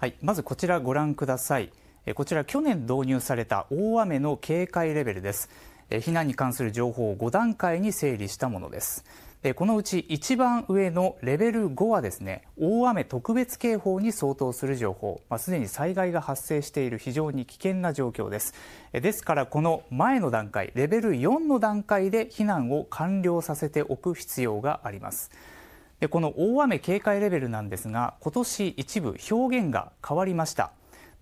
はい、まずこちらご覧ください。こちら去年導入された大雨の警戒レベルです。避難に関する情報を5段階に整理したものです。このうち一番上のレベル5はですね、大雨特別警報に相当する情報、すでに災害が発生している非常に危険な状況です。ですからこの前の段階、レベル4の段階で避難を完了させておく必要があります。でこの大雨警戒レベルなんですが、今年一部表現が変わりました。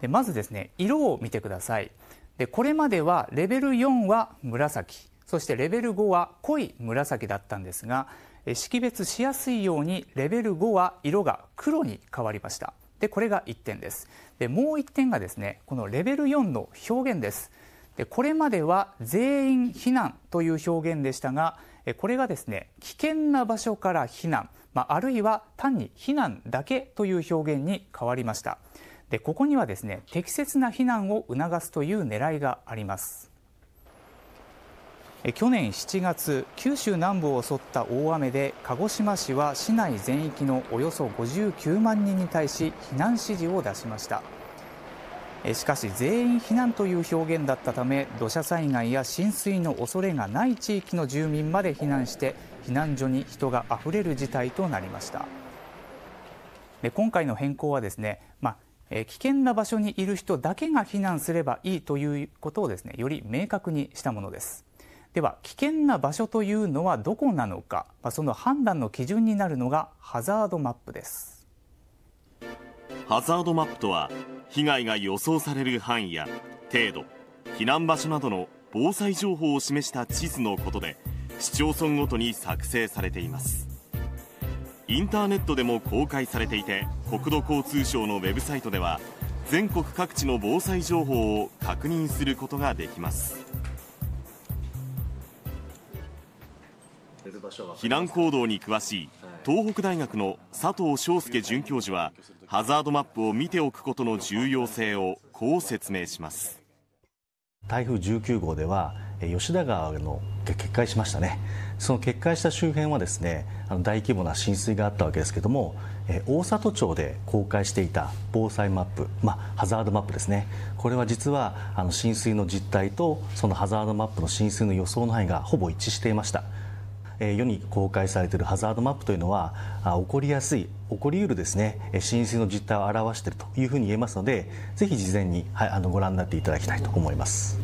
でまずですね、色を見てください。でこれまではレベル4は紫、そしてレベル5は濃い紫だったんですが、識別しやすいようにレベル5は色が黒に変わりました。でこれが1点です。でもう1点がですね、このレベル4の表現です。でこれまでは全員避難という表現でしたが、これがですね、危険な場所から避難、あるいは単に避難だけという表現に変わりました。でここにはですね、適切な避難を促すという狙いがあります。去年7月、九州南部を襲った大雨で鹿児島市は市内全域のおよそ59万人に対し避難指示を出しました。しかし全員避難という表現だったため、土砂災害や浸水の恐れがない地域の住民まで避難して避難所に人があふれる事態となりました。で今回の変更はですね、危険な場所にいる人だけが避難すればいいということをですね、より明確にしたものです。では危険な場所というのはどこなのか、その判断の基準になるのがハザードマップです。ハザードマップとは、被害が予想される範囲や程度、避難場所などの防災情報を示した地図のことで、市町村ごとに作成されています。インターネットでも公開されていて、国土交通省のウェブサイトでは、全国各地の防災情報を確認することができます。避難行動に詳しい東北大学の佐藤翔介准教授は、ハザードマップを見ておくことの重要性をこう説明します。台風19号では吉田川が決壊しましたね。その決壊した周辺はですね、大規模な浸水があったわけですけども、大郷町で公開していた防災マップ、ハザードマップですね。これは実は浸水の実態とそのハザードマップの浸水の予想の範囲がほぼ一致していました。世に公開されているハザードマップというのは、起こりやすい、起こりうるですね、浸水の実態を表しているというふうに言えますので、ぜひ事前に、ご覧になっていただきたいと思います。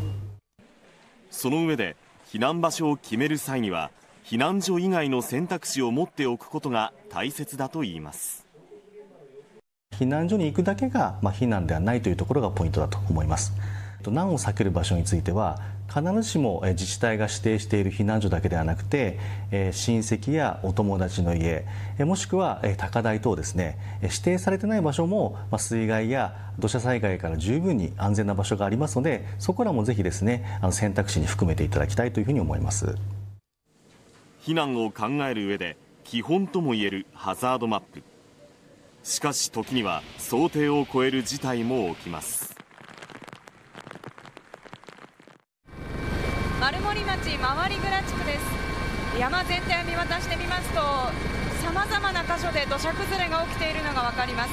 その上で、避難場所を決める際には、避難所以外の選択肢を持っておくことが大切だといいます。避難所に行くだけが、避難ではないというところがポイントだと思います。難を避ける場所については、必ずしも自治体が指定している避難所だけではなくて、親戚やお友達の家、もしくは高台等ですね、指定されてない場所も水害や土砂災害から十分に安全な場所がありますので、そこらもぜひですね、選択肢に含めていただきたいというふうに思います。避難を考える上で基本ともいえるハザードマップ。しかし時には想定を超える事態も起きます。丸森町回り蔵地区です。山全体を見渡してみますと、さまざまな箇所で土砂崩れが起きているのが分かります。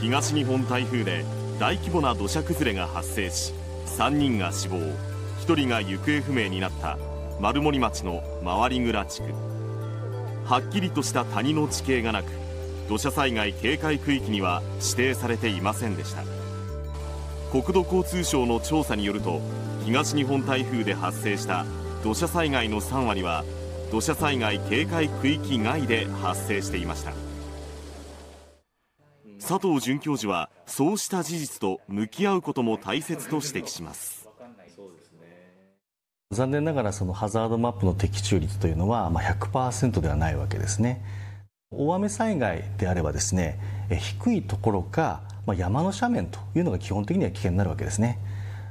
東日本台風で大規模な土砂崩れが発生し、3人が死亡、1人が行方不明になった丸森町の回り蔵地区。はっきりとした谷の地形がなく、土砂災害警戒区域には指定されていませんでした。国土交通省の調査によると、東日本台風で発生した土砂災害の3割は土砂災害警戒区域外で発生していました。佐藤准教授はそうした事実と向き合うことも大切と指摘します。残念ながらそのハザードマップの的中率というのは 100% ではないわけですね。大雨災害であればですね、低いところか山の斜面というのが基本的には危険になるわけですね。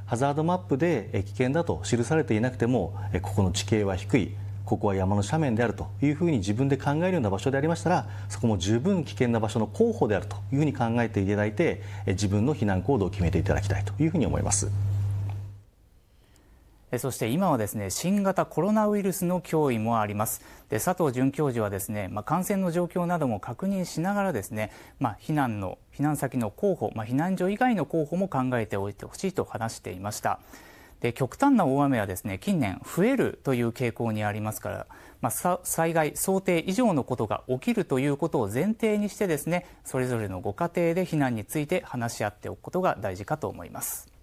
ハザードマップで危険だと記されていなくても、ここの地形は低い、ここは山の斜面であるというふうに自分で考えるような場所でありましたら、そこも十分危険な場所の候補であるというふうに考えていただいて、自分の避難行動を決めていただきたいというふうに思います。そして今はですね、新型コロナウイルスの脅威もあります。で、佐藤准教授はですね、感染の状況なども確認しながらですね、避難先の候補、避難所以外の候補も考えておいてほしいと話していました。で、極端な大雨はですね、近年増えるという傾向にありますから、災害想定以上のことが起きるということを前提にしてですね、それぞれのご家庭で避難について話し合っておくことが大事かと思います。